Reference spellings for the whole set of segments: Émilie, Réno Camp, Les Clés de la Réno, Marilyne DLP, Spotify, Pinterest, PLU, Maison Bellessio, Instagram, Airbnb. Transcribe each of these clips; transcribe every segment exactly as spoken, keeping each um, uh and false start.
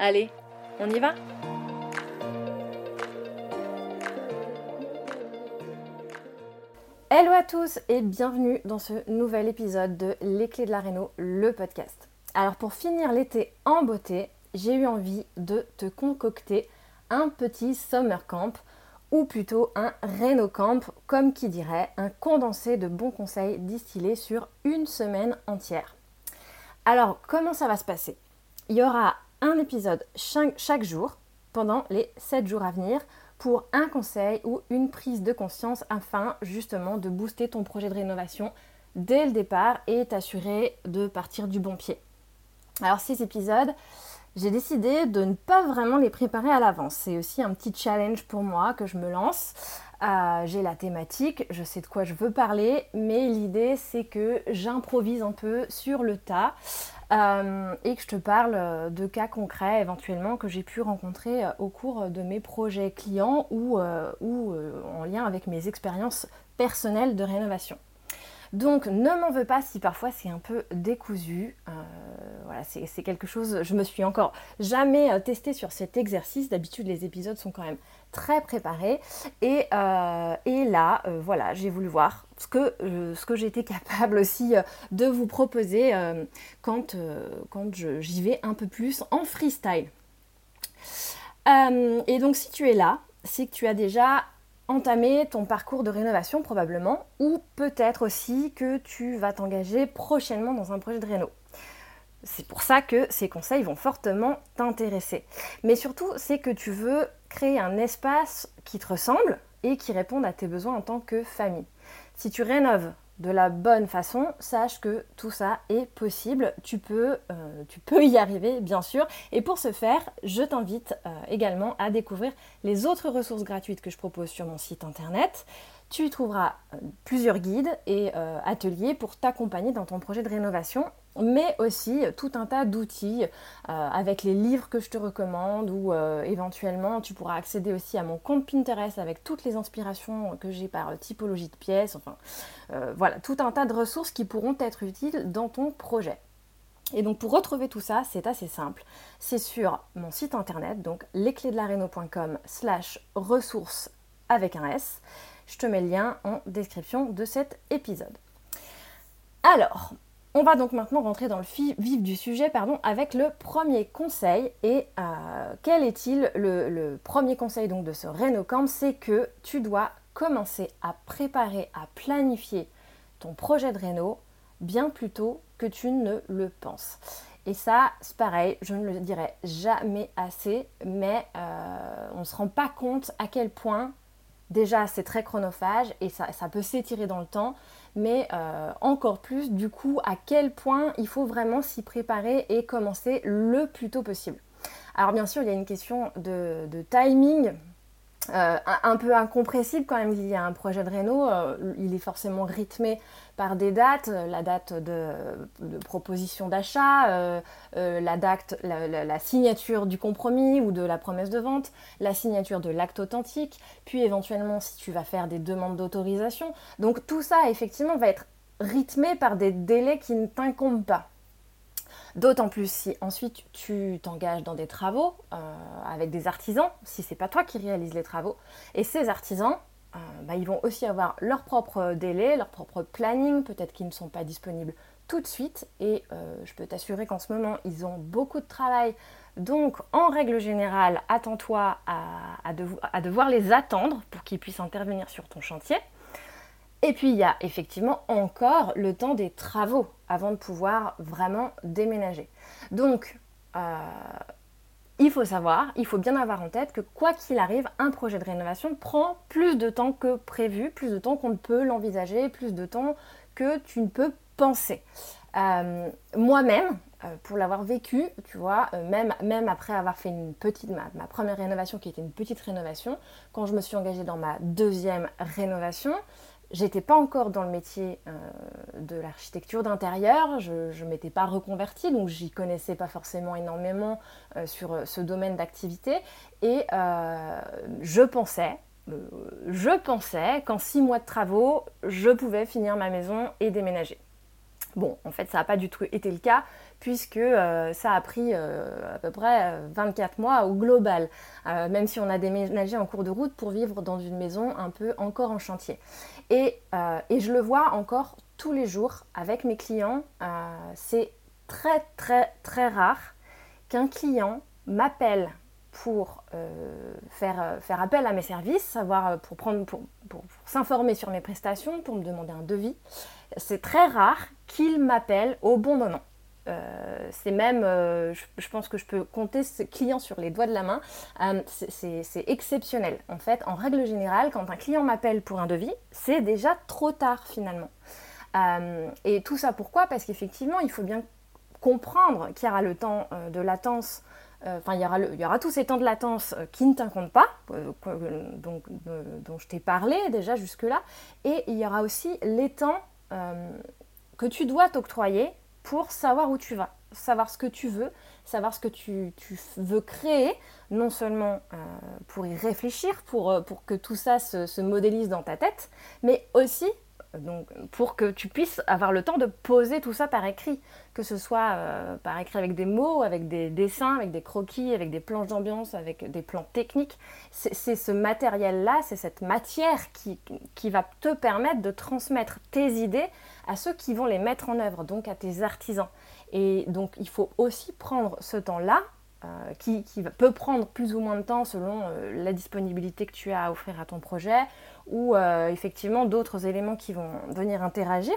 Allez, on y va ? Hello à tous et bienvenue dans ce nouvel épisode de Les Clés de la Réno, le podcast. Alors pour finir l'été en beauté, j'ai eu envie de te concocter un petit summer camp, ou plutôt un réno camp, comme qui dirait, un condensé de bons conseils distillés sur une semaine entière. Alors, comment ça va se passer ? Il y aura un épisode chaque jour pendant les sept jours à venir pour un conseil ou une prise de conscience afin justement de booster ton projet de rénovation dès le départ et t'assurer de partir du bon pied. Alors, ces épisodes, j'ai décidé de ne pas vraiment les préparer à l'avance. C'est aussi un petit challenge pour moi que je me lance. Euh, j'ai la thématique, je sais de quoi je veux parler, mais l'idée c'est que j'improvise un peu sur le tas euh, et que je te parle de cas concrets éventuellement que j'ai pu rencontrer au cours de mes projets clients ou, euh, ou euh, en lien avec mes expériences personnelles de rénovation. Donc ne m'en veux pas si parfois c'est un peu décousu, euh, voilà, c'est, c'est quelque chose, je me suis encore jamais testée sur cet exercice, d'habitude les épisodes sont quand même très préparés et, euh, et là euh, voilà, j'ai voulu voir ce que, euh, ce que j'étais capable aussi euh, de vous proposer euh, quand, euh, quand je, j'y vais un peu plus en freestyle. Euh, et donc si tu es là, c'est que tu as déjà entamer ton parcours de rénovation probablement, ou peut-être aussi que tu vas t'engager prochainement dans un projet de réno. C'est pour ça que ces conseils vont fortement t'intéresser. Mais surtout, c'est que tu veux créer un espace qui te ressemble et qui réponde à tes besoins en tant que famille. Si tu rénoves de la bonne façon, sache que tout ça est possible. Tu peux, euh, tu peux y arriver, bien sûr. Et pour ce faire, je t'invite euh, également à découvrir les autres ressources gratuites que je propose sur mon site internet. Tu y trouveras euh, plusieurs guides et euh, ateliers pour t'accompagner dans ton projet de rénovation, mais aussi euh, tout un tas d'outils euh, avec les livres que je te recommande ou euh, éventuellement tu pourras accéder aussi à mon compte Pinterest avec toutes les inspirations que j'ai par euh, typologie de pièces, enfin euh, voilà, tout un tas de ressources qui pourront être utiles dans ton projet. Et donc pour retrouver tout ça, c'est assez simple, c'est sur mon site internet, donc lesclésdelareno point com slash ressources avec un S. Je te mets le lien en description de cet épisode. Alors, on va donc maintenant rentrer dans le vif du sujet pardon, avec le premier conseil. Et euh, quel est-il le, le premier conseil donc, de ce Réno Camp ? C'est que tu dois commencer à préparer, à planifier ton projet de réno bien plus tôt que tu ne le penses. Et ça, c'est pareil, je ne le dirai jamais assez, mais euh, on ne se rend pas compte à quel point déjà, c'est très chronophage et ça, ça peut s'étirer dans le temps, mais euh, encore plus, du coup, à quel point il faut vraiment s'y préparer et commencer le plus tôt possible. Alors bien sûr, il y a une question de, de timing, euh, un, un peu incompressible quand même, il y a un projet de réno, euh, il est forcément rythmé par des dates, la date de, de proposition d'achat, euh, euh, la, date, la, la, la signature du compromis ou de la promesse de vente, la signature de l'acte authentique, puis éventuellement si tu vas faire des demandes d'autorisation. Donc tout ça effectivement va être rythmé par des délais qui ne t'incombent pas. D'autant plus si ensuite tu t'engages dans des travaux euh, avec des artisans, si c'est pas toi qui réalises les travaux, et ces artisans, Euh, bah, ils vont aussi avoir leur propre délai, leur propre planning, peut-être qu'ils ne sont pas disponibles tout de suite et euh, je peux t'assurer qu'en ce moment ils ont beaucoup de travail Donc, en règle générale, attends-toi à, à, devo- à devoir les attendre pour qu'ils puissent intervenir sur ton chantier. Et puis, il y a effectivement encore le temps des travaux avant de pouvoir vraiment déménager. Donc, euh, il faut savoir, il faut bien avoir en tête que quoi qu'il arrive, un projet de rénovation prend plus de temps que prévu, plus de temps qu'on ne peut l'envisager, plus de temps que tu ne peux penser. Euh, moi-même, euh, pour l'avoir vécu, tu vois, euh, même, même après avoir fait une petite, ma, ma première rénovation qui était une petite rénovation, quand je me suis engagée dans ma deuxième rénovation, j'étais pas encore dans le métier euh, de l'architecture d'intérieur, je ne m'étais pas reconvertie, donc j'y connaissais pas forcément énormément euh, sur ce domaine d'activité, et euh, je pensais, euh, je pensais qu'en six mois de travaux, je pouvais finir ma maison et déménager. Bon, en fait, ça n'a pas du tout été le cas, puisque euh, ça a pris euh, à peu près euh, vingt-quatre mois au global, euh, même si on a déménagé en cours de route pour vivre dans une maison un peu encore en chantier. Et, euh, et je le vois encore tous les jours avec mes clients. Euh, c'est très, très, très rare qu'un client m'appelle pour euh, faire, euh, faire appel à mes services, savoir pour, prendre, pour, pour, pour s'informer sur mes prestations, pour me demander un devis. C'est très rare qu'il m'appelle au bon moment. Euh, c'est même, euh, je, je pense que je peux compter ce client sur les doigts de la main. Euh, c'est, c'est, c'est exceptionnel. En fait, en règle générale, quand un client m'appelle pour un devis, c'est déjà trop tard finalement. Euh, et tout ça pourquoi ? Parce qu'effectivement, il faut bien comprendre qu'il y aura le temps euh, de latence. Enfin, il y aura, le, il y aura tous ces temps de latence qui ne t'incombent pas, euh, donc, euh, dont je t'ai parlé déjà jusque-là. Et il y aura aussi les temps euh, que tu dois t'octroyer pour savoir où tu vas, savoir ce que tu veux, savoir ce que tu, tu veux créer, non seulement euh, pour y réfléchir, pour, pour que tout ça se, se modélise dans ta tête, mais aussi... Donc, pour que tu puisses avoir le temps de poser tout ça par écrit, que ce soit euh, par écrit avec des mots, avec des dessins, avec des croquis, avec des planches d'ambiance, avec des plans techniques. C'est, c'est ce matériel-là, c'est cette matière qui, qui va te permettre de transmettre tes idées à ceux qui vont les mettre en œuvre, donc à tes artisans. Et donc, il faut aussi prendre ce temps-là, Euh, qui, qui peut prendre plus ou moins de temps selon euh, la disponibilité que tu as à offrir à ton projet ou euh, effectivement d'autres éléments qui vont venir interagir.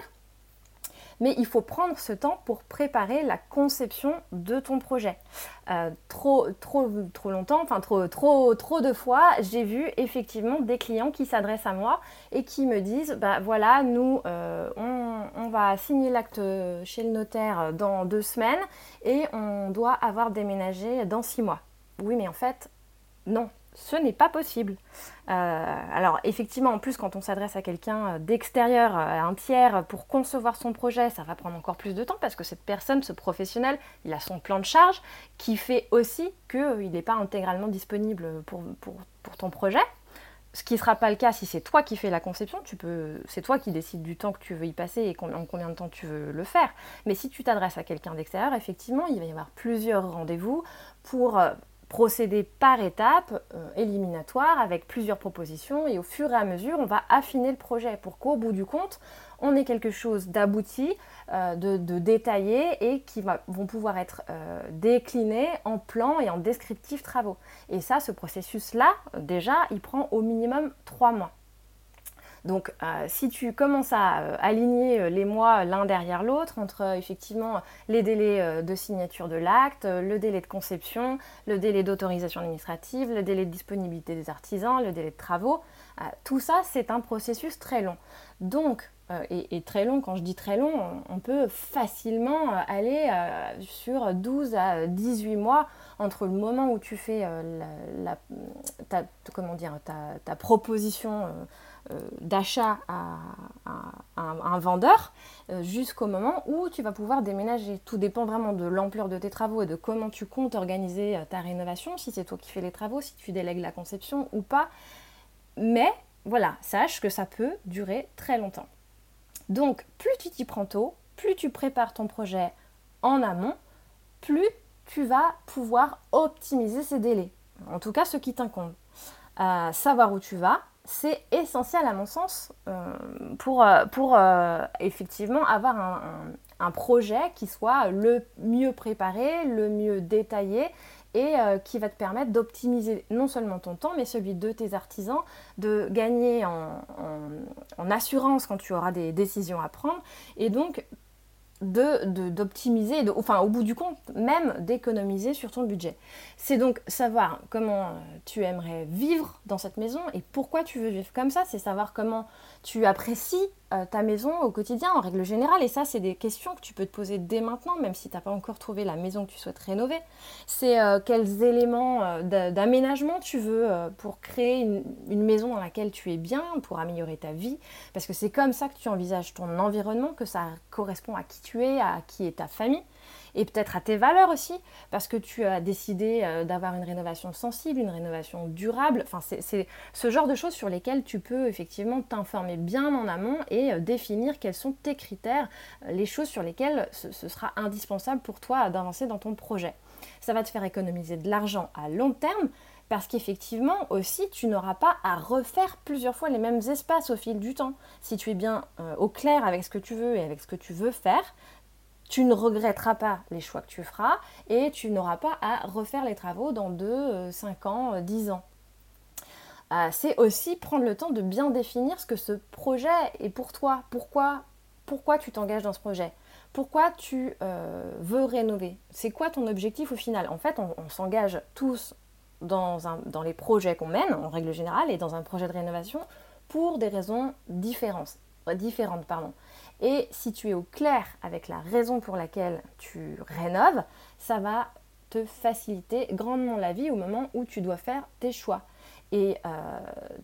Mais il faut prendre ce temps pour préparer la conception de ton projet. Euh, trop, trop, trop longtemps, enfin trop, trop, trop de fois, j'ai vu effectivement des clients qui s'adressent à moi et qui me disent bah, « voilà, nous, euh, on, on va signer l'acte chez le notaire dans deux semaines et on doit avoir déménagé dans six mois. » Oui, mais en fait, non. Ce n'est pas possible. Euh, alors effectivement, en plus, quand on s'adresse à quelqu'un d'extérieur, à un tiers, pour concevoir son projet, ça va prendre encore plus de temps parce que cette personne, ce professionnel, il a son plan de charge qui fait aussi qu'il n'est pas intégralement disponible pour, pour, pour ton projet. Ce qui ne sera pas le cas si c'est toi qui fais la conception, tu peux, c'est toi qui décides du temps que tu veux y passer et en combien de temps tu veux le faire. Mais si tu t'adresses à quelqu'un d'extérieur, effectivement, il va y avoir plusieurs rendez-vous pour... procéder par étapes, euh, éliminatoires, avec plusieurs propositions et au fur et à mesure, on va affiner le projet pour qu'au bout du compte, on ait quelque chose d'abouti, euh, de, de détaillé et qui va, vont pouvoir être euh, déclinés en plan et en descriptif travaux. Et ça, ce processus-là, déjà, il prend au minimum trois mois. Donc, euh, si tu commences à euh, aligner les mois l'un derrière l'autre, entre euh, effectivement les délais euh, de signature de l'acte, euh, le délai de conception, le délai d'autorisation administrative, le délai de disponibilité des artisans, le délai de travaux, euh, tout ça, c'est un processus très long. Donc, euh, et, et très long, quand je dis très long, on, on peut facilement aller euh, sur douze à dix-huit mois entre le moment où tu fais euh, la, la, ta, comment dire, ta, ta proposition euh, d'achat à, à, à, un, à un vendeur euh, jusqu'au moment où tu vas pouvoir déménager. Tout dépend vraiment de l'ampleur de tes travaux et de comment tu comptes organiser ta rénovation, si c'est toi qui fais les travaux, si tu délègues la conception ou pas. Mais voilà, sache que ça peut durer très longtemps. Donc, plus tu t'y prends tôt, plus tu prépares ton projet en amont, plus tu vas pouvoir optimiser ces délais. En tout cas, ce qui t'incombe. Euh, savoir où tu vas, c'est essentiel à mon sens euh, pour, pour euh, effectivement avoir un, un, un projet qui soit le mieux préparé, le mieux détaillé et euh, qui va te permettre d'optimiser non seulement ton temps, mais celui de tes artisans, de gagner en, en, en assurance quand tu auras des décisions à prendre, et donc de, de, d'optimiser, de, enfin au bout du compte, même d'économiser sur ton budget. C'est donc savoir comment tu aimerais vivre dans cette maison et pourquoi tu veux vivre comme ça, c'est savoir comment tu apprécies euh, ta maison au quotidien, en règle générale, et ça c'est des questions que tu peux te poser dès maintenant, même si tu n'as pas encore trouvé la maison que tu souhaites rénover. C'est euh, quels éléments euh, d'aménagement tu veux euh, pour créer une, une maison dans laquelle tu es bien, pour améliorer ta vie, parce que c'est comme ça que tu envisages ton environnement, que ça correspond à qui tu à qui est ta famille et peut-être à tes valeurs aussi, parce que tu as décidé d'avoir une rénovation sensible, une rénovation durable. Enfin, c'est, c'est ce genre de choses sur lesquelles tu peux effectivement t'informer bien en amont et définir quels sont tes critères, les choses sur lesquelles ce, ce sera indispensable pour toi d'avancer dans ton projet. Ça va te faire économiser de l'argent à long terme, parce qu'effectivement aussi tu n'auras pas à refaire plusieurs fois les mêmes espaces au fil du temps. Si tu es bien euh, au clair avec ce que tu veux et avec ce que tu veux faire, tu ne regretteras pas les choix que tu feras et tu n'auras pas à refaire les travaux dans deux, cinq ans, dix ans. Euh, c'est aussi prendre le temps de bien définir ce que ce projet est pour toi. Pourquoi, pourquoi tu t'engages dans ce projet ? Pourquoi tu euh, veux rénover ? C'est quoi ton objectif au final ? En fait, on, on s'engage tous Dans, un, dans les projets qu'on mène, en règle générale, et dans un projet de rénovation, pour des raisons différentes. différentes pardon. Et si tu es au clair avec la raison pour laquelle tu rénoves, ça va te faciliter grandement la vie au moment où tu dois faire tes choix. Et euh,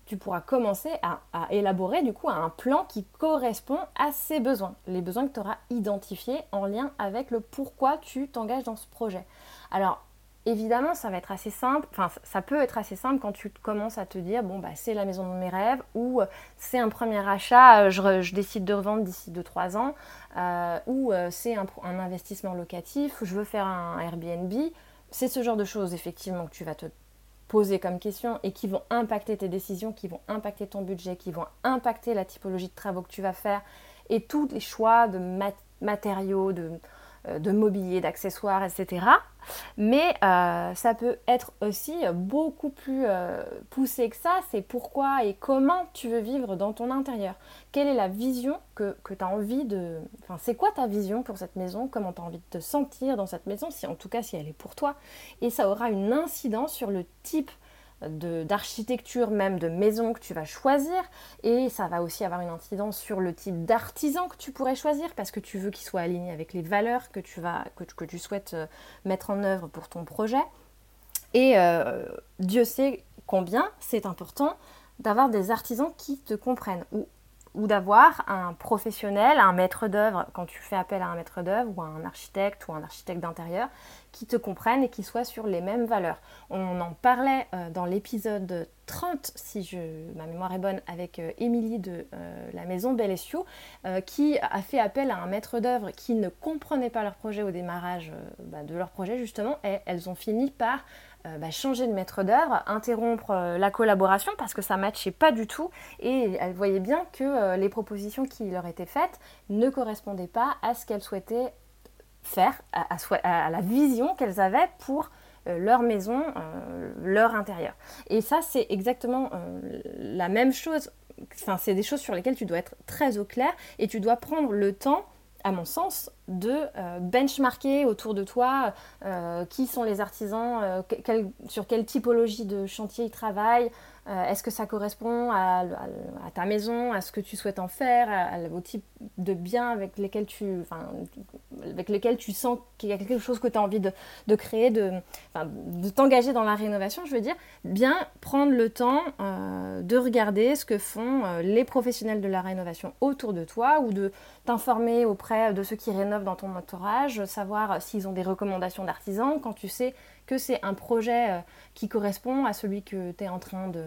tu pourras commencer à, à élaborer du coup un plan qui correspond à ces besoins, les besoins que tu auras identifiés en lien avec le pourquoi tu t'engages dans ce projet. Alors, évidemment, ça va être assez simple, enfin ça peut être assez simple quand tu commences à te dire bon bah c'est la maison de mes rêves ou c'est un premier achat, je, re, je décide de revendre d'ici deux à trois ans euh, ou euh, c'est un, un investissement locatif, je veux faire un Airbnb. C'est ce genre de choses effectivement que tu vas te poser comme question et qui vont impacter tes décisions, qui vont impacter ton budget, qui vont impacter la typologie de travaux que tu vas faire et tous les choix de mat- matériaux, de... de mobilier, d'accessoires, et cetera. Mais euh, ça peut être aussi beaucoup plus euh, poussé que ça, c'est pourquoi et comment tu veux vivre dans ton intérieur. Quelle est la vision que, que tu as envie de... Enfin, c'est quoi ta vision pour cette maison ? Comment tu as envie de te sentir dans cette maison, si en tout cas si elle est pour toi. Et ça aura une incidence sur le type De, d'architecture, même de maison que tu vas choisir, et ça va aussi avoir une incidence sur le type d'artisan que tu pourrais choisir parce que tu veux qu'il soit aligné avec les valeurs que tu, vas, que, que tu souhaites mettre en œuvre pour ton projet. Et euh, Dieu sait combien c'est important d'avoir des artisans qui te comprennent ou, ou d'avoir un professionnel, un maître d'œuvre, quand tu fais appel à un maître d'œuvre ou à un architecte ou un architecte d'intérieur, qui te comprennent et qui soient sur les mêmes valeurs. On en parlait euh, dans l'épisode trente, si je, ma mémoire est bonne, avec euh, Émilie de euh, la Maison Bellessio, euh, qui a fait appel à un maître d'œuvre qui ne comprenait pas leur projet au démarrage euh, bah, de leur projet justement, et elles ont fini par euh, bah, changer de maître d'œuvre, interrompre euh, la collaboration parce que ça ne matchait pas du tout et elles voyaient bien que euh, les propositions qui leur étaient faites ne correspondaient pas à ce qu'elles souhaitaient faire, à, à, à la vision qu'elles avaient pour euh, leur maison, euh, leur intérieur. Et ça, c'est exactement euh, la même chose. Enfin, c'est des choses sur lesquelles tu dois être très au clair et tu dois prendre le temps, à mon sens, de euh, benchmarker autour de toi euh, qui sont les artisans, euh, quel, sur quelle typologie de chantier ils travaillent, euh, est-ce que ça correspond à, à, à ta maison, à ce que tu souhaites en faire, à, à, au type de biens avec lesquels tu, enfin, avec lesquels tu sens qu'il y a quelque chose que tu as envie de, de créer, de, de t'engager dans la rénovation, je veux dire, bien prendre le temps euh, de regarder ce que font euh, les professionnels de la rénovation autour de toi ou de t'informer auprès de ceux qui rénovent dans ton entourage, savoir s'ils ont des recommandations d'artisans, quand tu sais que c'est un projet qui correspond à celui que t'es en train de,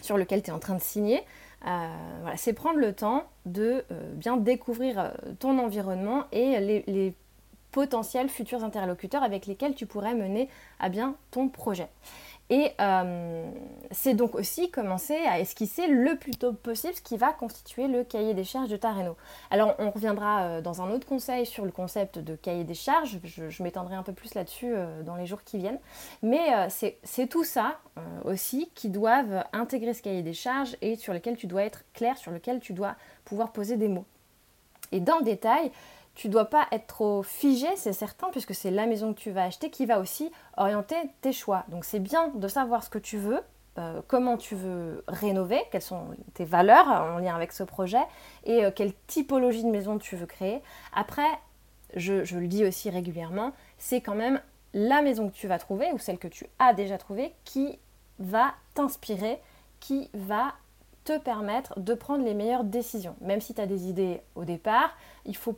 sur lequel tu es en train de signer. Euh, voilà, c'est prendre le temps de euh, bien découvrir ton environnement et les, les potentiels futurs interlocuteurs avec lesquels tu pourrais mener à bien ton projet. Et euh, c'est donc aussi commencer à esquisser le plus tôt possible ce qui va constituer le cahier des charges de ta réno. Alors on reviendra dans un autre conseil sur le concept de cahier des charges, je, je m'étendrai un peu plus là-dessus dans les jours qui viennent, mais c'est, c'est tout ça aussi qui doivent intégrer ce cahier des charges et sur lequel tu dois être clair, sur lequel tu dois pouvoir poser des mots. Et dans le détail, tu ne dois pas être trop figé, c'est certain, puisque c'est la maison que tu vas acheter qui va aussi orienter tes choix. Donc c'est bien de savoir ce que tu veux, euh, comment tu veux rénover, quelles sont tes valeurs en lien avec ce projet et euh, quelle typologie de maison tu veux créer. Après, je, je le dis aussi régulièrement, c'est quand même la maison que tu vas trouver ou celle que tu as déjà trouvée qui va t'inspirer, qui va te permettre de prendre les meilleures décisions. Même si tu as des idées au départ, il faut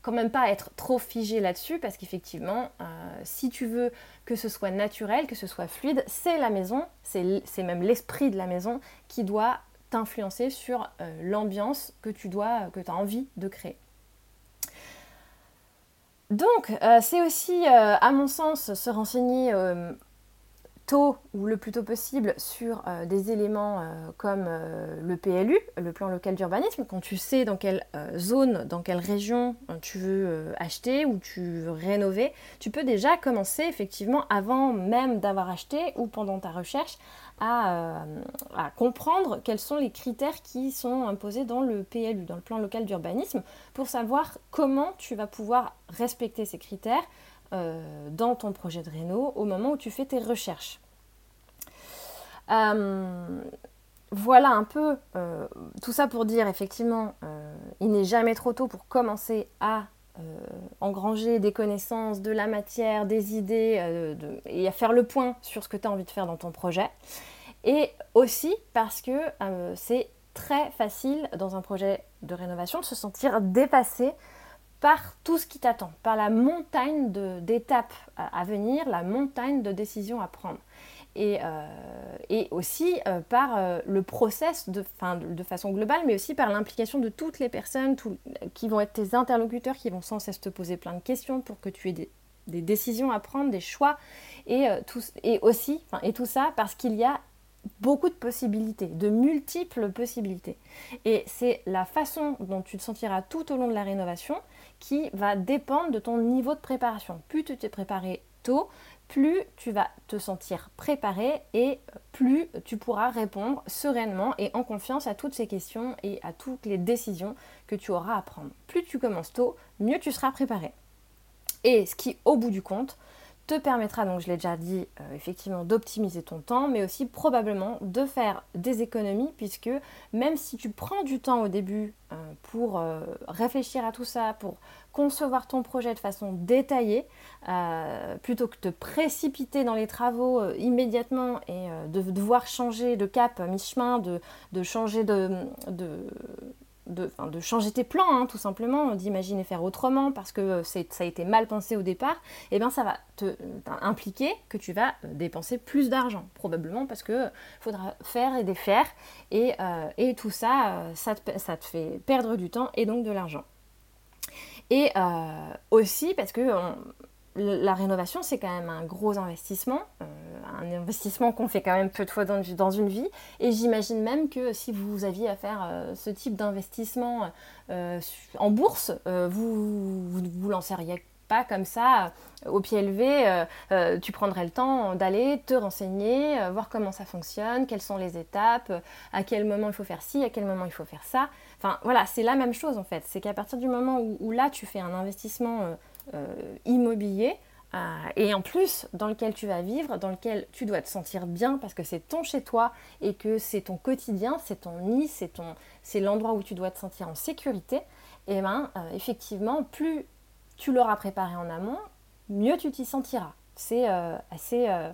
quand même pas être trop figé là-dessus parce qu'effectivement, euh, si tu veux que ce soit naturel, que ce soit fluide, c'est la maison, c'est, c'est même l'esprit de la maison qui doit t'influencer sur euh, l'ambiance que tu dois, que tu as envie de créer. Donc, euh, c'est aussi, euh, à mon sens, se renseigner euh, tôt ou le plus tôt possible sur euh, des éléments euh, comme euh, le P L U, le plan local d'urbanisme, quand tu sais dans quelle euh, zone, dans quelle région hein, tu veux euh, acheter ou tu veux rénover, tu peux déjà commencer effectivement avant même d'avoir acheté ou pendant ta recherche à, euh, à comprendre quels sont les critères qui sont imposés dans le P L U, dans le plan local d'urbanisme, pour savoir comment tu vas pouvoir respecter ces critères Euh, dans ton projet de réno au moment où tu fais tes recherches. Euh, voilà un peu euh, tout ça pour dire effectivement euh, il n'est jamais trop tôt pour commencer à euh, engranger des connaissances, de la matière, des idées euh, de, et à faire le point sur ce que tu as envie de faire dans ton projet. Et aussi parce que euh, c'est très facile dans un projet de rénovation de se sentir dépassé par tout ce qui t'attend, par la montagne de, d'étapes à venir, la montagne de décisions à prendre. Et, euh, et aussi euh, par euh, le process de, fin, de façon globale, mais aussi par l'implication de toutes les personnes tout, qui vont être tes interlocuteurs, qui vont sans cesse te poser plein de questions pour que tu aies des, des décisions à prendre, des choix. Et, euh, tout, et aussi, et tout ça parce qu'il y a beaucoup de possibilités, de multiples possibilités. Et c'est la façon dont tu te sentiras tout au long de la rénovation qui va dépendre de ton niveau de préparation. Plus tu t'es préparé tôt, plus tu vas te sentir préparé et plus tu pourras répondre sereinement et en confiance à toutes ces questions et à toutes les décisions que tu auras à prendre. Plus tu commences tôt, mieux tu seras préparé. Et ce qui, au bout du compte, te permettra, donc je l'ai déjà dit, euh, effectivement d'optimiser ton temps, mais aussi probablement de faire des économies, puisque même si tu prends du temps au début euh, pour euh, réfléchir à tout ça, pour concevoir ton projet de façon détaillée, euh, plutôt que de te précipiter dans les travaux euh, immédiatement et euh, de devoir changer de cap à mi-chemin, de, de changer de... de De, enfin, de changer tes plans, hein, tout simplement, d'imaginer faire autrement parce que c'est, ça a été mal pensé au départ, et bien ça va te impliquer que tu vas dépenser plus d'argent, probablement parce qu'il faudra faire et défaire, et, euh, et tout ça, ça te, ça te fait perdre du temps et donc de l'argent. Et euh, aussi parce que on, la rénovation, c'est quand même un gros investissement, euh, un investissement qu'on fait quand même peu de fois dans, dans une vie. Et j'imagine même que si vous aviez à faire euh, ce type d'investissement euh, en bourse, euh, vous vous, vous lanceriez pas comme ça euh, au pied levé. Euh, euh, tu prendrais le temps d'aller te renseigner, euh, voir comment ça fonctionne, quelles sont les étapes, euh, à quel moment il faut faire ci, à quel moment il faut faire ça. Enfin voilà, c'est la même chose en fait. C'est qu'à partir du moment où, où là, tu fais un investissement euh, Euh, immobilier euh, et en plus dans lequel tu vas vivre, dans lequel tu dois te sentir bien parce que c'est ton chez-toi et que c'est ton quotidien, c'est ton nid, c'est, ton, c'est l'endroit où tu dois te sentir en sécurité, et bien euh, effectivement plus tu l'auras préparé en amont, mieux tu t'y sentiras. C'est euh, assez euh,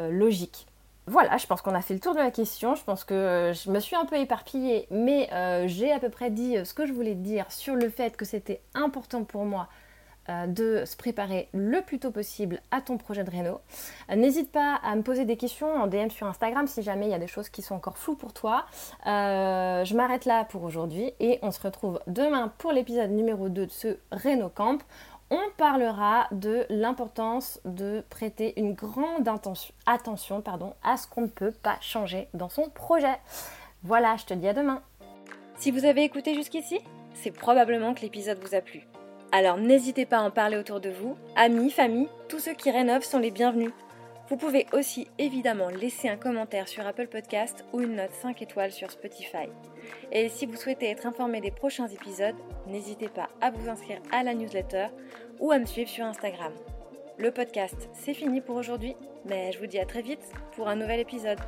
euh, logique. Voilà, je pense qu'on a fait le tour de la question, je pense que je me suis un peu éparpillée, mais euh, j'ai à peu près dit ce que je voulais dire sur le fait que c'était important pour moi de se préparer le plus tôt possible à ton projet de réno. N'hésite pas à me poser des questions en D M sur Instagram si jamais il y a des choses qui sont encore floues pour toi. Euh, je m'arrête là pour aujourd'hui et on se retrouve demain pour l'épisode numéro deux de ce Réno Camp. on parlera de l'importance de prêter une grande intention, attention pardon, à ce qu'on ne peut pas changer dans son projet. Voilà, je te dis à demain. Si vous avez écouté jusqu'ici, c'est probablement que l'épisode vous a plu. Alors n'hésitez pas à en parler autour de vous, amis, famille, tous ceux qui rénovent sont les bienvenus. Vous pouvez aussi évidemment laisser un commentaire sur Apple Podcast ou une note cinq étoiles sur Spotify. Et si vous souhaitez être informé des prochains épisodes, n'hésitez pas à vous inscrire à la newsletter ou à me suivre sur Instagram. Le podcast, c'est fini pour aujourd'hui, mais je vous dis à très vite pour un nouvel épisode.